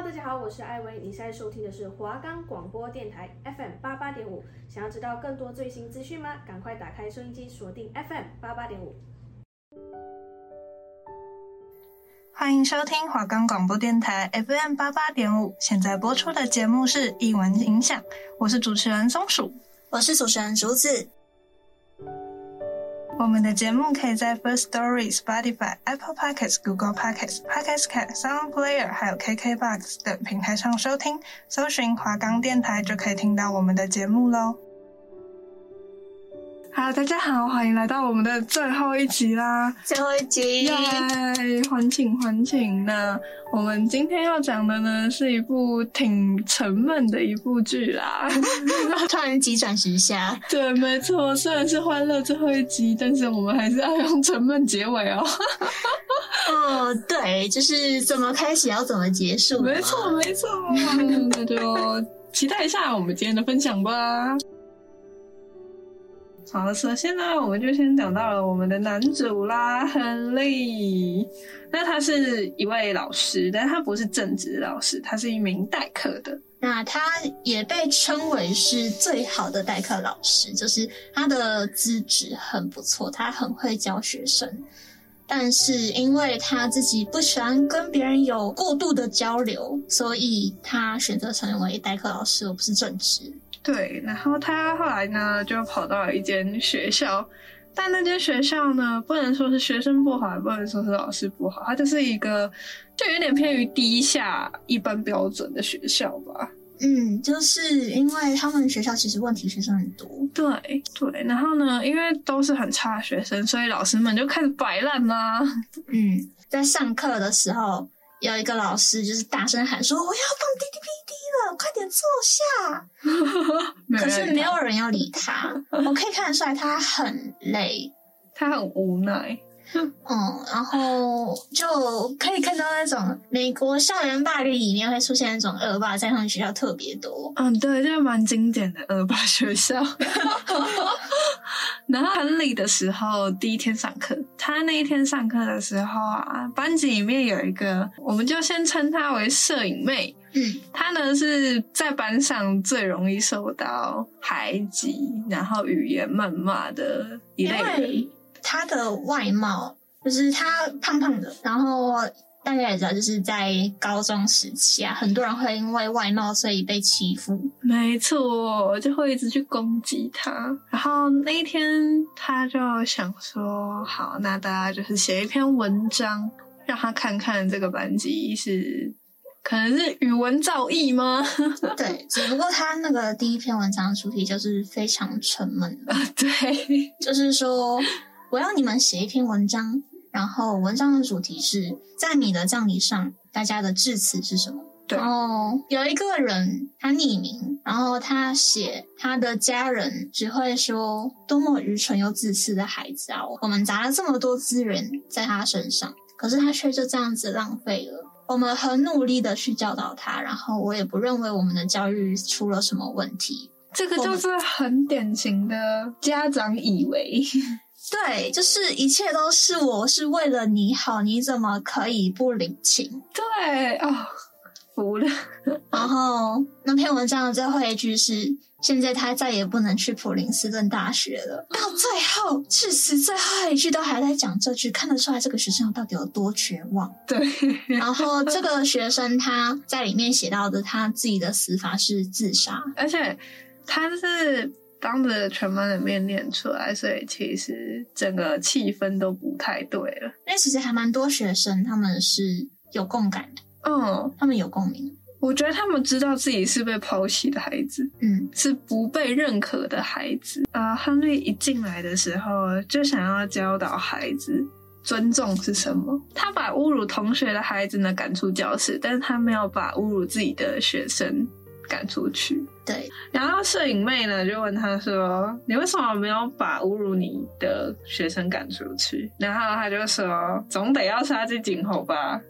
Hello， 大家好，我是艾薇，你现在收听的是华冈广播电台 FM88.5。想要知道更多最新资讯吗？赶快打开收音机，锁定 FM88.5。欢迎收听华冈广播电台 FM88.5， 现在播出的节目是艺文影响，我是主持人松鼠，我是主持人竹子。我们的节目可以在 First Story、Spotify、Apple Podcasts、Google Podcasts、Podcast Cat、Sound Player 还有 KKBOX 等平台上收听，搜寻华冈电台就可以听到我们的节目咯。Hello， 大家好，欢迎来到我们的最后一集啦！最后一集，耶！欢庆欢庆。那我们今天要讲的呢，是一部挺沉闷的一部剧啦。突然急转直下。对，没错，虽然是欢乐最后一集，但是我们还是要用沉闷结尾哦。哦，对，就是怎么开始要怎么结束。没错，没错。那就期待一下我们今天的分享吧。好的，首先呢，我们就先讲到了我们的男主啦，亨利。那他是一位老师，但他不是正职老师，他是一名代课的。那他也被称为是最好的代课老师，就是他的资质很不错，他很会教学生。但是因为他自己不喜欢跟别人有过度的交流，所以他选择成为代课老师，而不是正职。对，然后他后来呢就跑到了一间学校，但那间学校呢不能说是学生不好，也不能说是老师不好，它就是一个就有点偏于低下一般标准的学校吧。嗯，就是因为他们学校其实问题学生很多。对对，然后呢因为都是很差的学生，所以老师们就开始摆烂啦。嗯，在上课的时候有一个老师就是大声喊说，我要放 DDP快点坐下可是没有人要理他。我可以看得出来他很累，他很无奈。嗯，然后就可以看到那种美国校园霸凌里面会出现那种恶霸，在他们学校特别多。嗯，对，就是蛮经典的恶霸学校。然后亨利的时候，第一天上课，他那一天上课的时候啊，班级里面有一个，我们就先称她为摄影妹。嗯，她呢是在班上最容易受到排挤，然后语言谩骂的一类人。他的外貌就是他胖胖的，然后大家也知道，就是在高中时期啊，很多人会因为外貌所以被欺负。没错，就会一直去攻击他。然后那一天他就想说，好，那大家就是写一篇文章，让他看看这个班级是可能是语文造诣吗？对，只不过他那个第一篇文章的主题就是非常沉闷的。对，就是说，我要你们写一篇文章，然后文章的主题是在你的葬礼上大家的致辞是什么。对，然后有一个人他匿名，然后他写他的家人只会说，多么愚蠢又自私的孩子啊，我们砸了这么多资源在他身上，可是他却就这样子浪费了。我们很努力的去教导他，然后我也不认为我们的教育出了什么问题。这个就是很典型的家长以为对，就是一切都是我是为了你好，你怎么可以不领情？对哦，服了。然后那篇文章的最后一句是，现在他再也不能去普林斯顿大学了。到最后，至此最后一句都还在讲这句，看得出来这个学生到底有多绝望。对。然后这个学生他在里面写到的他自己的死法是自杀，而且他是当着全班的面念出来，所以其实整个气氛都不太对了。因为其实还蛮多学生他们是有共感的，嗯，他们有共鸣。我觉得他们知道自己是被抛弃的孩子，嗯，是不被认可的孩子。亨利一进来的时候就想要教导孩子尊重是什么，他把侮辱同学的孩子呢赶出教室，但是他没有把侮辱自己的学生赶出去。对，然后摄影妹呢就问他说，你为什么没有把侮辱你的学生赶出去？然后他就说，总得要杀鸡儆猴吧。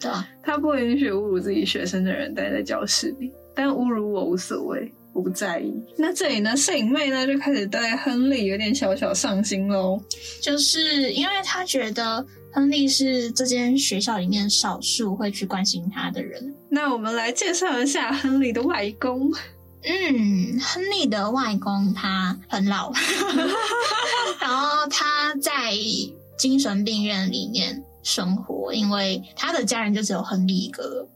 对，他不允许侮辱自己学生的人待在教室里，但侮辱我无所谓，我不在意。那这里呢，摄影妹呢就开始对亨利有点小小上心咯，就是因为他觉得亨利是这间学校里面少数会去关心他的人。那我们来介绍一下亨利的外公。亨利的外公他很老然后他在精神病院里面生活，因为他的家人就只有亨利一个，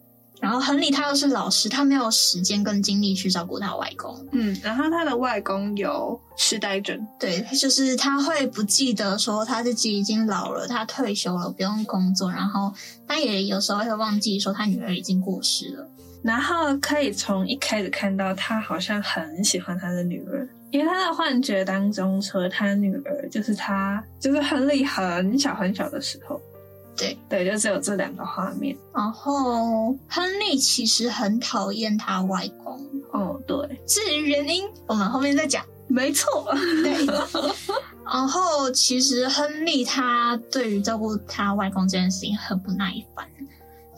然后亨利他又是老师，他没有时间跟精力去照顾他外公。然后他的外公有痴呆症，对，就是他会不记得说他自己已经老了，他退休了，不用工作，然后他也有时候会忘记说他女儿已经过世了。然后可以从一开始看到他好像很喜欢他的女儿，因为他的幻觉当中说他女儿就是他，就是亨利很小很小的时候。对，就只有这两个画面。然后亨利其实很讨厌他外公。对，至于原因我们后面再讲。没错，对。然后其实亨利他对于照顾他外公这件事情很不耐烦，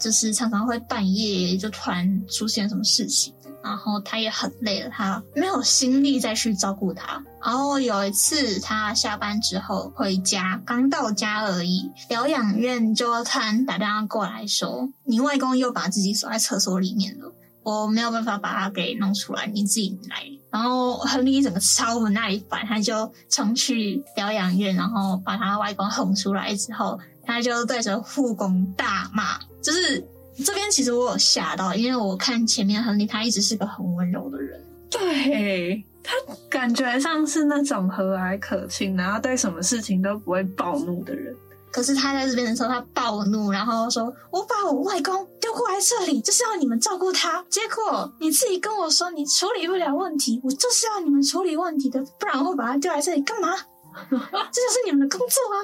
就是常常会半夜就突然出现什么事情，然后他也很累了，他没有心力再去照顾他。然后有一次他下班之后回家，刚到家而已，疗养院就突然打电话过来说，你外公又把自己锁在厕所里面了，我没有办法把他给弄出来，你自己来。然后亨利整个超不耐烦，他就冲去疗养院，然后把他外公哄出来之后，他就对着护工大骂。就是这边其实我有吓到，因为我看前面亨利他一直是个很温柔的人，对，他感觉上是那种和蔼可亲，然后对什么事情都不会暴怒的人。可是他在这边的时候他暴怒，然后说，我把我外公丢过来这里就是要你们照顾他，结果你自己跟我说你处理不了问题，我就是要你们处理问题的，不然我会把他丢来这里干嘛这就是你们的工作啊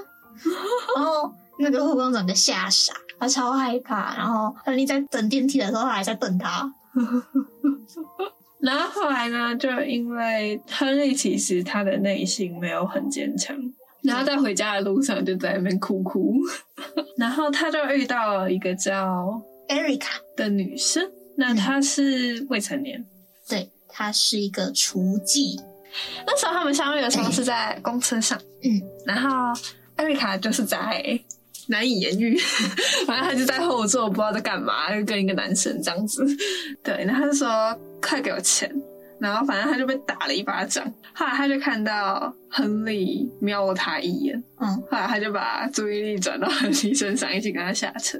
然后那个护工整个吓傻，他超害怕，然后亨利在等电梯的时候他还在等他然后后来呢，就因为亨利其实他的内心没有很坚强，然后在回家的路上就在那边哭然后他就遇到了一个叫 Erica 的女生，那她是未成年，对，她是一个厨妓。那时候他们相遇的时候是在公车上，然后 Erica 就是在难以言喻反正他就在后座不知道在干嘛，就跟一个男生这样子，对，然后他就说快给我钱，然后反正他就被打了一巴掌。后来他就看到亨利瞄了他一眼，后来他就把注意力转到亨利身上，一起跟他下车。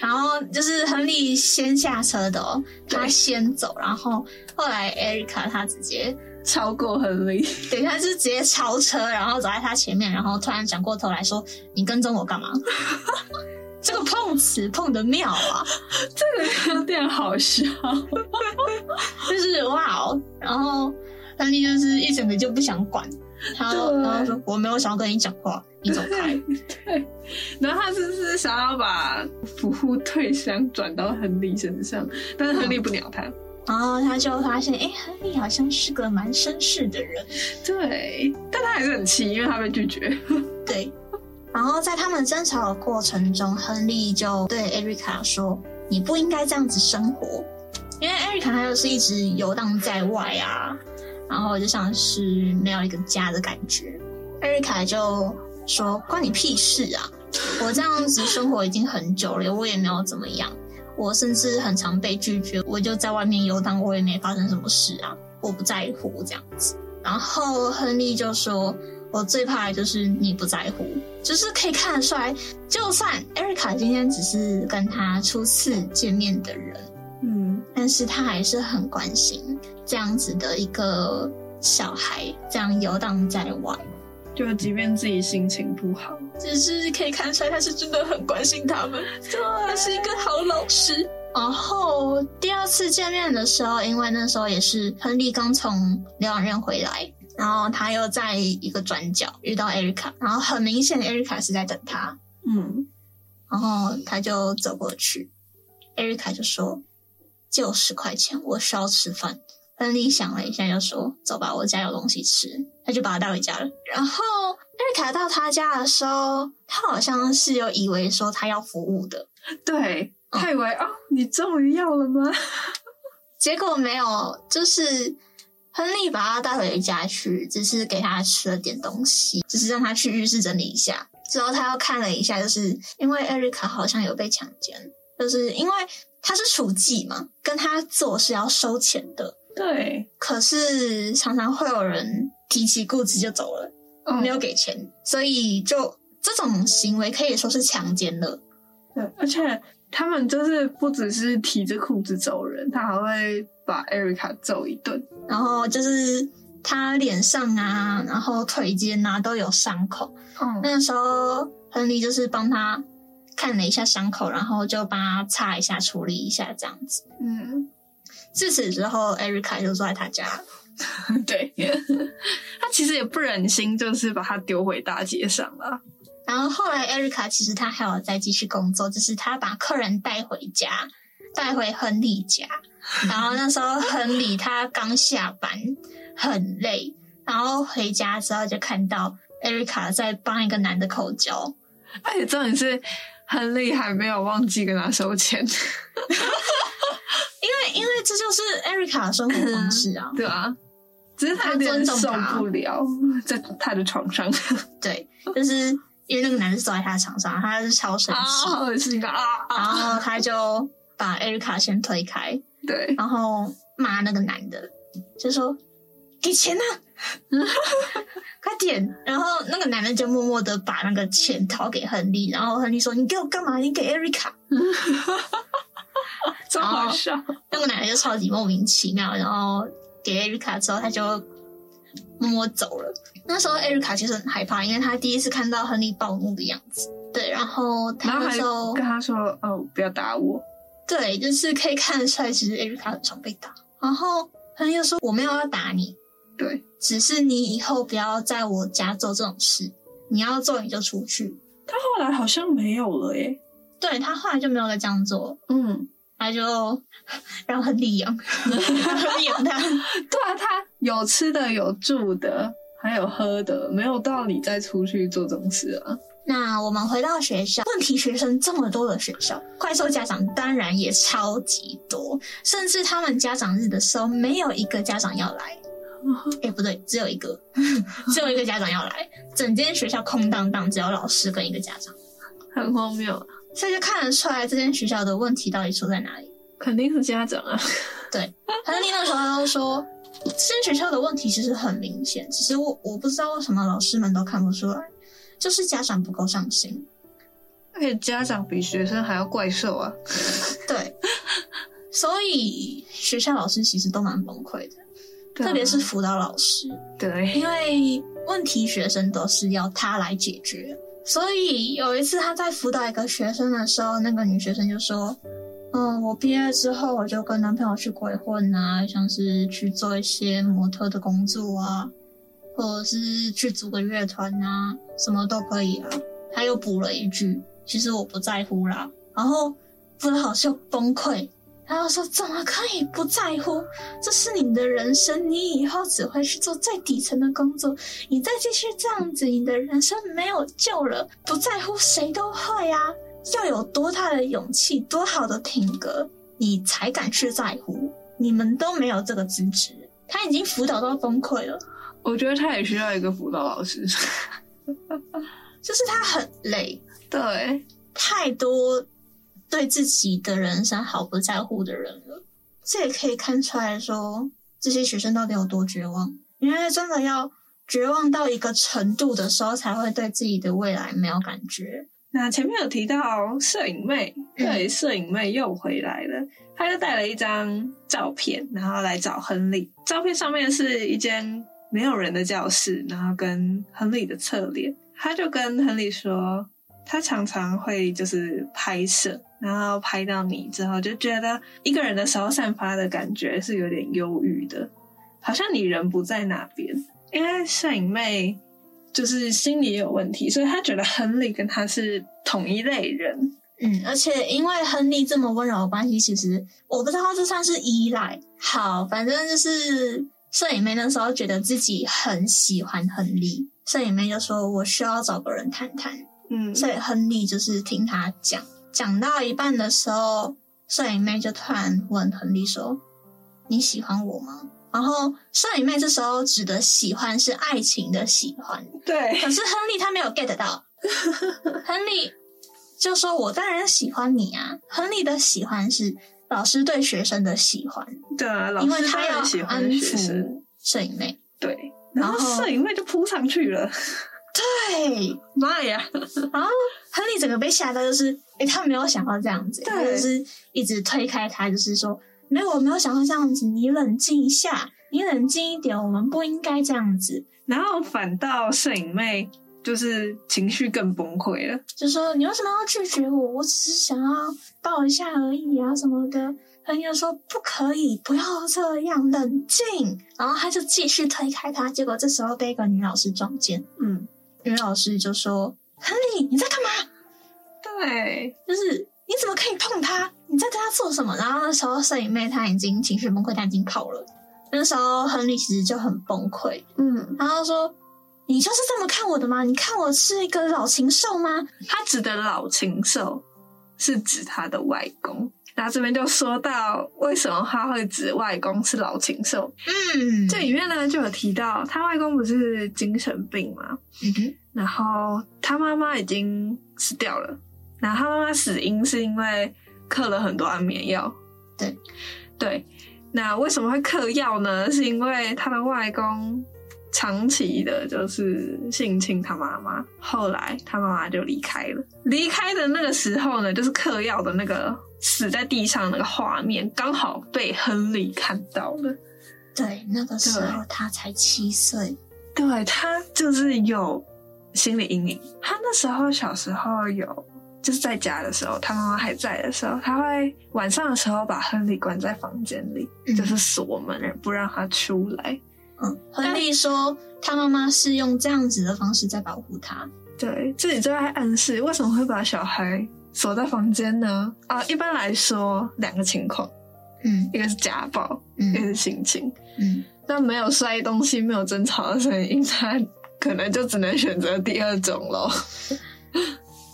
然后就是亨利先下车的哦，他先走，然后后来 Erica 他直接超过亨利，对，他是直接超车，然后走在他前面，然后突然转过头来说，你跟踪我干嘛这个碰瓷碰得妙啊这个有点好笑就是哇哦，然后亨利就是一整个就不想管他，然后说我没有想要跟你讲话，你走开。 对，然后他就是想要把服务对象转到亨利身上，但是亨利不鸟他，然后他就发现亨利好像是个蛮绅士的人，对，但他还是很气，因为他被拒绝对，然后在他们争吵的过程中，亨利就对 Erica 说，你不应该这样子生活，因为 Erica 她就是一直游荡在外啊，然后就像是没有一个家的感觉。 Erica 就说，关你屁事啊，我这样子生活已经很久了，我也没有怎么样，我甚至很常被拒绝，我就在外面游荡，我也没发生什么事啊，我不在乎这样子。然后亨利就说，我最怕的就是你不在乎，就是可以看得出来，就算 Erica 今天只是跟他初次见面的人，但是他还是很关心这样子的一个小孩，这样游荡在外，就即便自己心情不好，只是可以看出来他是真的很关心他们，对，他是一个好老师。然后第二次见面的时候，因为那时候也是亨利刚从疗养院回来，然后他又在一个转角遇到 Erica， 然后很明显 Erica 是在等他，然后他就走过去， Erica 就说，借我10块钱，我需要吃饭。亨利想了一下就说，走吧，我家有东西吃，他就把他带回家了。然后瑞卡到他家的时候，他好像是有以为说他要服务的，对，他以为你终于要了吗结果没有，就是亨利把他带回家去，只是给他吃了点东西，只是让他去浴室整理一下，之后他又看了一下，就是因为 Erica 好像有被强奸，就是因为他是处妓嘛，跟他做是要收钱的。对，可是常常会有人提起故事就走了，没有给钱，所以就这种行为可以说是强奸了。对，而且他们就是不只是提着裤子走人，他还会把 Erica 揍一顿，然后就是他脸上啊，然后腿间啊都有伤口。那时候亨利就是帮他看了一下伤口，然后就帮他擦一下、处理一下这样子。自此之后 Erica 就住在他家了。对，他其实也不忍心就是把他丢回大街上了。然后后来 Erica 其实他还有再继续工作，就是他把客人带回家，带回亨利家。然后那时候亨利他刚下班很累，然后回家之后就看到 Erica 在帮一个男的口交，而且重点是亨利还没有忘记跟他收钱。因为这就是 Erica 的生活方式啊。对啊，只是他有点受不了在他的床上。对，就是因为那个男的坐在他的床上，他是超生气，好恶心啊！然后他就把 Erica 先推开，对，然后骂那个男的，就说给钱啊，快点！然后那个男的就默默的把那个钱掏给亨利，然后亨利说：“你给我干嘛？你给 Erica。”超好笑！那个男的就超级莫名其妙，然后给 Erica 之后，他就默默走了。那时候 Erica 其实很害怕，因为他第一次看到亨利暴怒的样子。对，然后他那时候跟他说：“哦，不要打我。”对，就是可以看得出来，其实 Erica 很常被打。然后亨利就说：“我没有要打你。”对，只是你以后不要在我家做这种事，你要做你就出去。他后来好像没有了耶。对，他后来就没有再这样做。他就让亨利养，他。对啊，他有吃的有住的还有喝的，没有道理再出去做这种事啊。那我们回到学校，问题学生这么多的学校，怪兽家长当然也超级多，甚至他们家长日的时候没有一个家长要来。不对，只有一个，只有一个家长要来，整间学校空荡荡，只有老师跟一个家长，很荒谬啊！所以就看得出来这间学校的问题到底出在哪里，肯定是家长啊。对，亨利那时候说，这间学校的问题其实很明显，只是我不知道为什么老师们都看不出来，就是家长不够上心，而且家长比学生还要怪兽啊。对，所以学校老师其实都蛮崩溃的。特别是辅导老师，对，因为问题学生都是要他来解决，所以有一次他在辅导一个学生的时候，那个女学生就说：“我毕业之后我就跟男朋友去鬼混啊，像是去做一些模特的工作啊，或者是去组个乐团啊，什么都可以啊。”他又补了一句：“其实我不在乎啦。”然后辅导老师就崩溃。然后说：“怎么可以不在乎？这是你的人生，你以后只会去做最底层的工作。你再继续这样子，你的人生没有救了。不在乎谁都会啊，要有多大的勇气，多好的品格，你才敢去在乎。你们都没有这个资质。”他已经辅导到崩溃了。我觉得他也需要一个辅导老师，就是他很累，对，太多。对自己的人生毫不在乎的人了，这也可以看出来说这些学生到底有多绝望，因为真的要绝望到一个程度的时候才会对自己的未来没有感觉。那前面有提到摄影妹，对，摄影妹又回来了，她就带了一张照片然后来找亨利，照片上面是一间没有人的教室，然后跟亨利的侧脸，她就跟亨利说她常常会就是拍摄，然后拍到你之后就觉得一个人的时候散发的感觉是有点忧郁的，好像你人不在那边。因为摄影妹就是心理也有问题，所以她觉得亨利跟她是同一类人。而且因为亨利这么温柔的关系，其实我不知道这算是依赖。好，反正就是摄影妹那时候觉得自己很喜欢亨利，摄影妹就说：“我需要找个人谈谈。”所以亨利就是听他讲到一半的时候，摄影妹就突然问亨利说：“你喜欢我吗？”然后摄影妹这时候指的喜欢是爱情的喜欢，对，可是亨利他没有 get 到， Henry 就说我当然喜欢你啊。Henry 的喜欢是老师对学生的喜欢。对啊，老师当然喜欢学生。摄影妹，对，然后摄影妹就扑上去了。对，妈呀！然后亨利整个被吓到，就是他没有想到这样子，他就是一直推开他，就是说没有，我没有想到这样子，你冷静一下，你冷静一点，我们不应该这样子。然后反倒摄影妹就是情绪更崩溃了，就说你为什么要拒绝我？我只是想要抱一下而已啊什么的。亨利就说不可以，不要这样，冷静。然后他就继续推开他，结果这时候被一个女老师撞见，嗯。女老师就说：“亨利，你在干嘛？对，就是你怎么可以碰他？你在对他做什么？”然后那时候摄影妹她已经情绪崩溃，她已经跑了。那时候亨利其实就很崩溃，嗯，然后说：“你就是这么看我的吗？你看我是一个老禽兽吗？”他指的老禽兽是指他的外公。然后这边就说到为什么他会指外公是老禽兽。嗯，这里面呢就有提到他外公不是精神病嘛，嗯哼，然后他妈妈已经死掉了，然后他妈妈死因是因为嗑了很多安眠药。对对，那为什么会嗑药呢？是因为他的外公长期的就是性侵他妈妈，后来他妈妈就离开了。离开的那个时候呢，就是嗑药的那个死在地上那个画面刚好被亨利看到了。对，那个时候他才7岁。对，他就是有心理阴影。他那时候小时候有，就是在家的时候，他妈妈还在的时候，他会晚上的时候把亨利关在房间里，嗯，就是锁门不让他出来。嗯，亨利说他妈妈是用这样子的方式在保护他。对，这里就在暗示为什么会把小孩锁在房间呢？啊，一般来说两个情况，嗯，一个是家暴，嗯，一个是性侵，嗯，那没有摔东西，没有争吵的声音，他可能就只能选择第二种咯。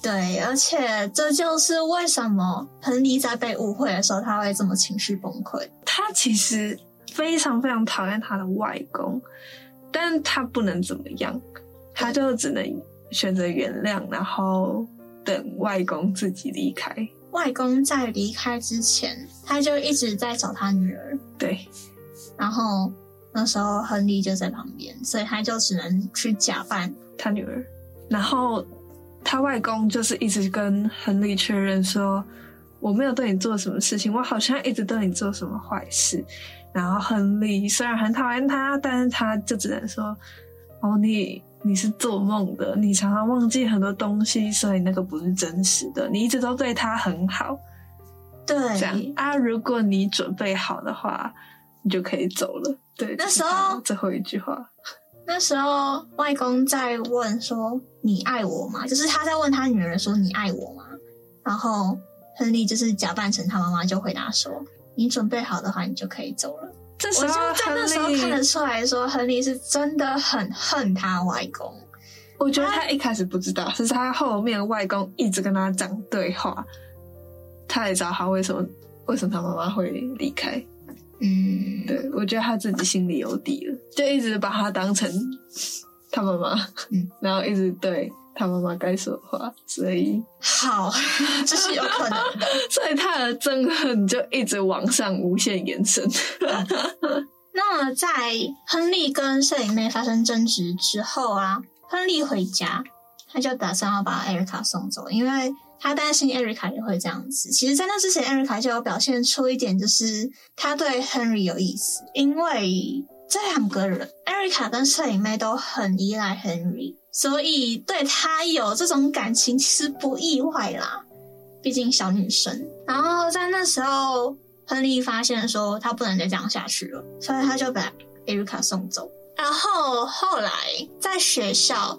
对，而且这就是为什么亨利在被误会的时候，他会这么情绪崩溃。他其实非常非常讨厌他的外公，但他不能怎么样，他就只能选择原谅，然后等外公自己离开。外公在离开之前，他就一直在找他女儿。对，然后那时候亨利就在旁边，所以他就只能去假扮他女儿。然后他外公就是一直跟亨利确认说，我没有对你做什么事情，我好像一直对你做什么坏事。然后亨利虽然很讨厌他，但是他就只能说，哦，你是做梦的，你常常忘记很多东西，所以那个不是真实的，你一直都对他很好。对，这样啊，如果你准备好的话，你就可以走了。对，那时候最后一句话，那时候外公在问说你爱我吗，就是他在问他女儿说你爱我吗，然后亨利就是假扮成他妈妈就回答说你准备好的话你就可以走了。这时候我就在那时候看得出来说亨利是真的很恨他外公。我觉得他一开始不知道，是他后面外公一直跟他讲对话，他也知道他为什么他妈妈会离开。嗯，对，我觉得他自己心里有底了，就一直把他当成他妈妈，嗯，然后一直对他妈妈该说的话，所以好，这是有可能的。所以他的憎恨就一直往上无限延伸。那么在亨利跟摄影妹发生争执之后啊，亨利回家，他就打算要把 Erica 送走，因为他担心 Erica 也会这样子。其实在那之前 Erica 就有表现出一点，就是他对 Henry 有意思，因为这两个人 Erica 跟摄影妹都很依赖 Henry， 所以对他有这种感情其实不意外啦，毕竟小女生。然后在那时候亨利发现说他不能再这样下去了，所以他就把 Erica 送走。然后后来在学校，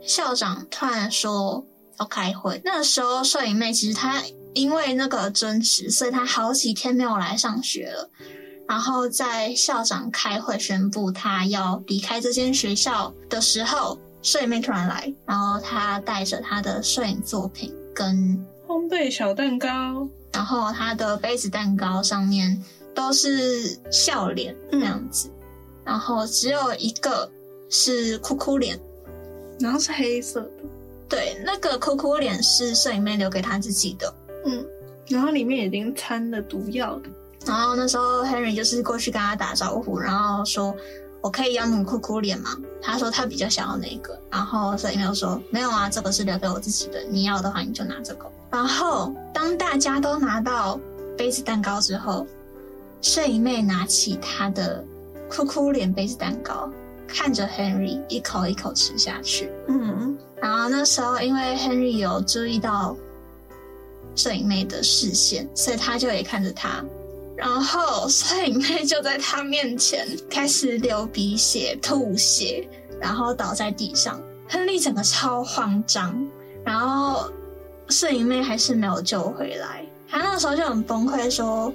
校长突然说要开会，那时候摄影妹其实她因为那个争执，所以她好几天没有来上学了。然后在校长开会宣布他要离开这间学校的时候，摄影妹突然来，然后他带着他的摄影作品跟烘焙小蛋糕，然后他的杯子蛋糕上面都是笑脸这样子，嗯，然后只有一个是哭哭脸，然后是黑色的。对，那个苦苦脸是摄影妹留给他自己的，嗯，然后里面已经掺了毒药的。然后那时候 Henry 就是过去跟他打招呼，然后说我可以要那种苦苦脸吗？他说他比较想要那个，然后摄影妹说没有啊，这个是留给我自己的，你要的话你就拿这个。然后当大家都拿到杯子蛋糕之后，摄影妹拿起她的哭哭脸杯子蛋糕，看着 Henry 一口一口吃下去。嗯，然后那时候因为 Henry 有注意到摄影妹的视线，所以他就也看着她。然后摄影妹就在她面前开始流鼻血、吐血，然后倒在地上。亨利整个超慌张，然后摄影妹还是没有救回来。他那时候就很崩溃，说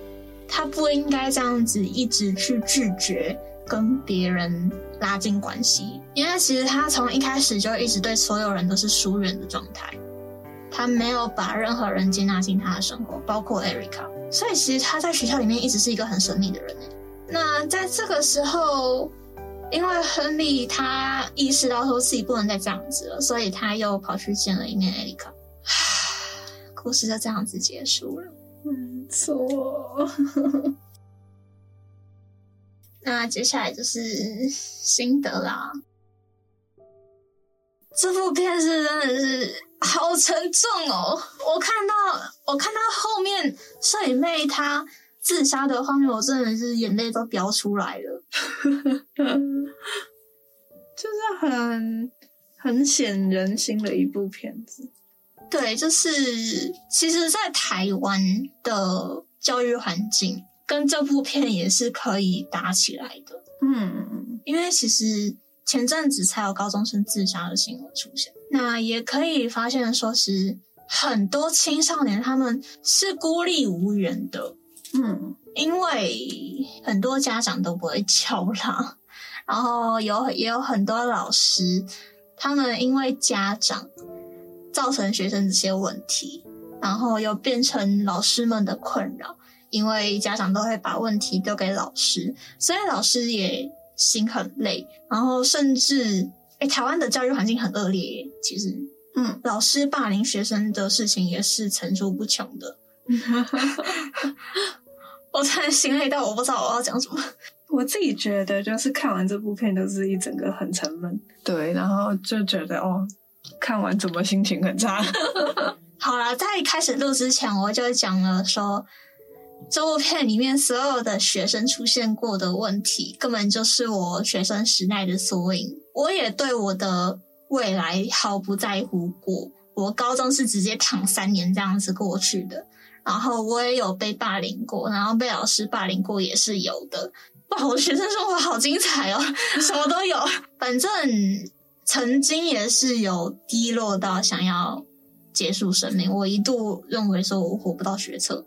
他不应该这样子一直去拒绝跟别人拉近关系，因为其实他从一开始就一直对所有人都是疏远的状态，他没有把任何人接纳进他的生活，包括 Erica， 所以其实他在学校里面一直是一个很神秘的人。那在这个时候，因为亨利他意识到说自己不能再这样子了，所以他又跑去见了一面 Erica。 故事就这样子结束了。没错。那接下来就是心得啦。这部片是真的是好沉重哦！我看到后面摄影妹她自杀的画面，我真的是眼泪都飙出来了。就是很显人心的一部片子。对，就是其实在台湾的教育环境跟这部片也是可以搭起来的。嗯，因为其实前阵子才有高中生自杀的新闻出现，那也可以发现说是很多青少年他们是孤立无援的。嗯，因为很多家长都不会教啦，然后也有很多老师他们因为家长造成学生这些问题，然后又变成老师们的困扰，因为家长都会把问题丢给老师，所以老师也心很累。然后甚至台湾的教育环境很恶劣，其实老师霸凌学生的事情也是层出不穷的。我突然心累到我不知道我要讲什么。我自己觉得就是看完这部片都是一整个很沉闷，对，然后就觉得哦，看完怎么心情很差。好啦，在开始录之前我就讲了说这部片里面所有的学生出现过的问题根本就是我学生时代的缩影，我也对我的未来毫不在乎过，我高中是直接躺3年这样子过去的，然后我也有被霸凌过，然后被老师霸凌过也是有的。哇，我学生生活好精彩哦，什么都有。反正曾经也是有低落到想要结束生命，我一度认为说我活不到学测。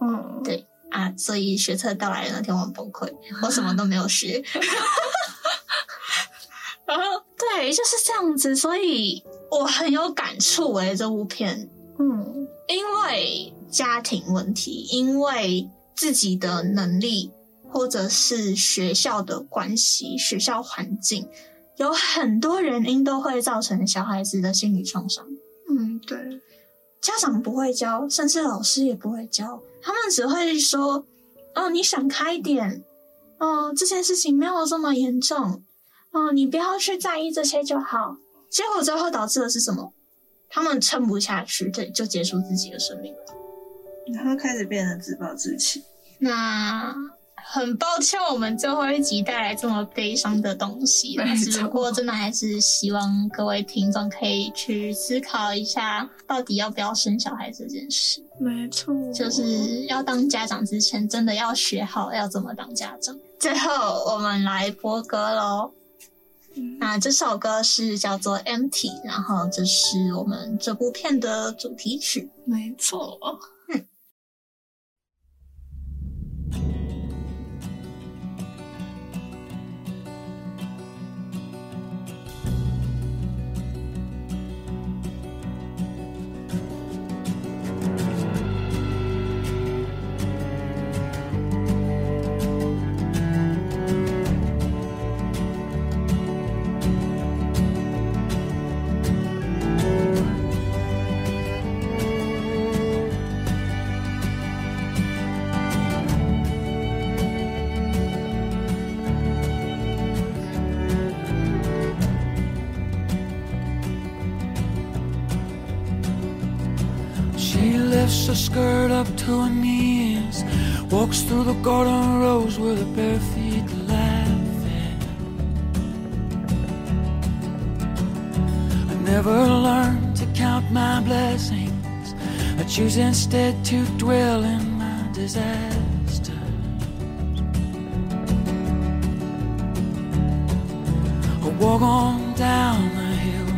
嗯，对啊，所以学测到来的那天我很崩溃，我什么都没有学。然后对，就是这样子，所以我很有感触耶，这部片。嗯，因为家庭问题，因为自己的能力，或者是学校的关系，学校环境，有很多原因都会造成小孩子的心理创伤。嗯，对，家长不会教，甚至老师也不会教，他们只会说哦，你想开一点，哦，这件事情没有这么严重，哦，你不要去在意这些就好。结果最后导致的是什么？他们撑不下去，对，就结束自己的生命了，然后开始变得自暴自弃。那很抱歉我们最后一集带来这么悲伤的东西，但是不过真的还是希望各位听众可以去思考一下到底要不要生小孩这件事。没错，就是要当家长之前真的要学好要怎么当家长。最后我们来播歌咯。那这首歌是叫做 Empty， 然后这是我们这部片的主题曲。没错。lifts her skirt up to her knees, walks through the garden rows with her bare feet laughing. I never learned to count my blessings, I choose instead to dwell in my disaster. I walk on down the hill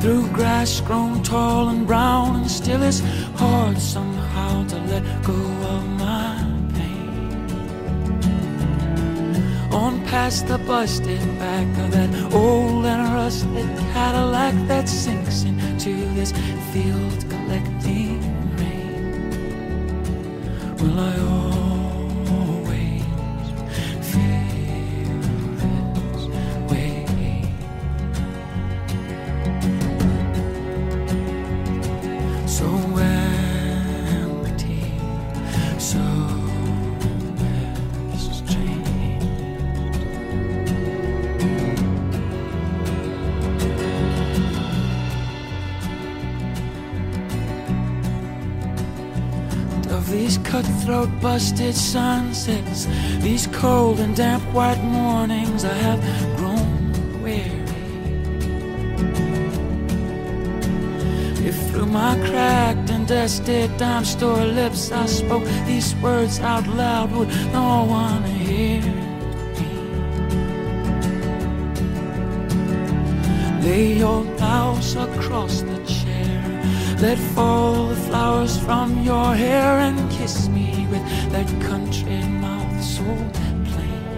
through grass grown tall and brown, and still it's hard somehow to let go of my pain. On past the busted back of that old and rusted Cadillac that sinks into this field collecting rain. Will I always feel this way? So empty, so strange. And of these cutthroat, busted sunsets, these cold and damp white mornings, I have grown weary. Through my cracked and dusted dime store lips, I spoke these words out loud. Would no one hear me? Lay your blouse across the chair, let fall the flowers from your hair, and kiss me with that country mouth so plain.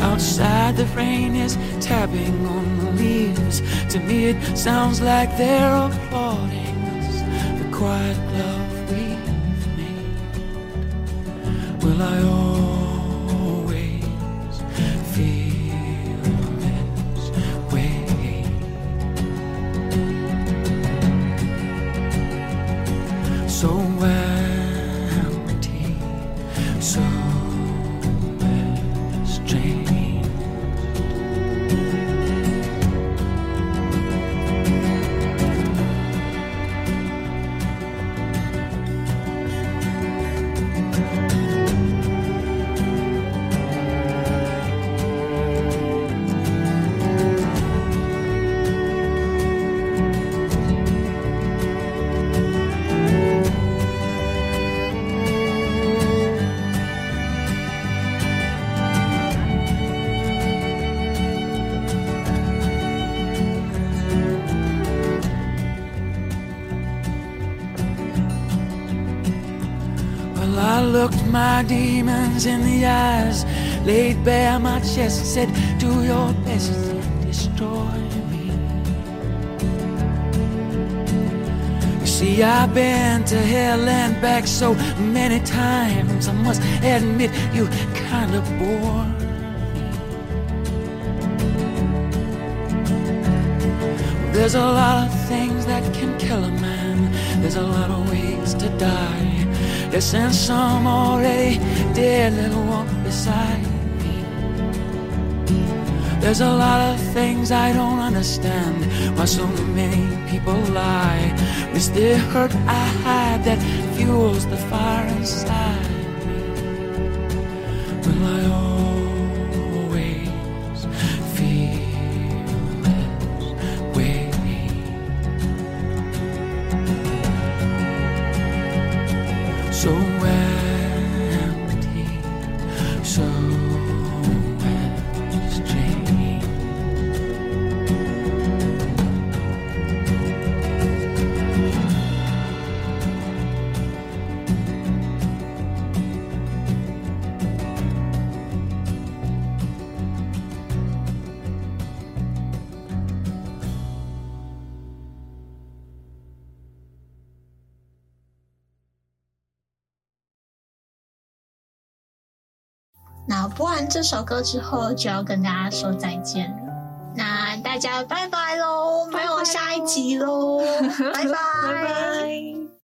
Outside the rain is tapping on the leaves. To me it sounds like they're applauding us, the quiet love we've made. Will I always feel this way? So empty, so strange. I looked my demons in the eyes, laid bare my chest, said, do your best and destroy me. You see, I've been to hell and back so many times, I must admit you kind of bore me. There's a lot of things that can kill a man, there's a lot of ways to die. Yes, and some already dead little walk beside me. There's a lot of things I don't understand, why so many people lie. It's the hurt I hide that fuels the fire inside me. Will I always feel this way? So empty, so strange.那播完这首歌之后，就要跟大家说再见了。那大家拜拜喽，没有下一集喽，拜拜。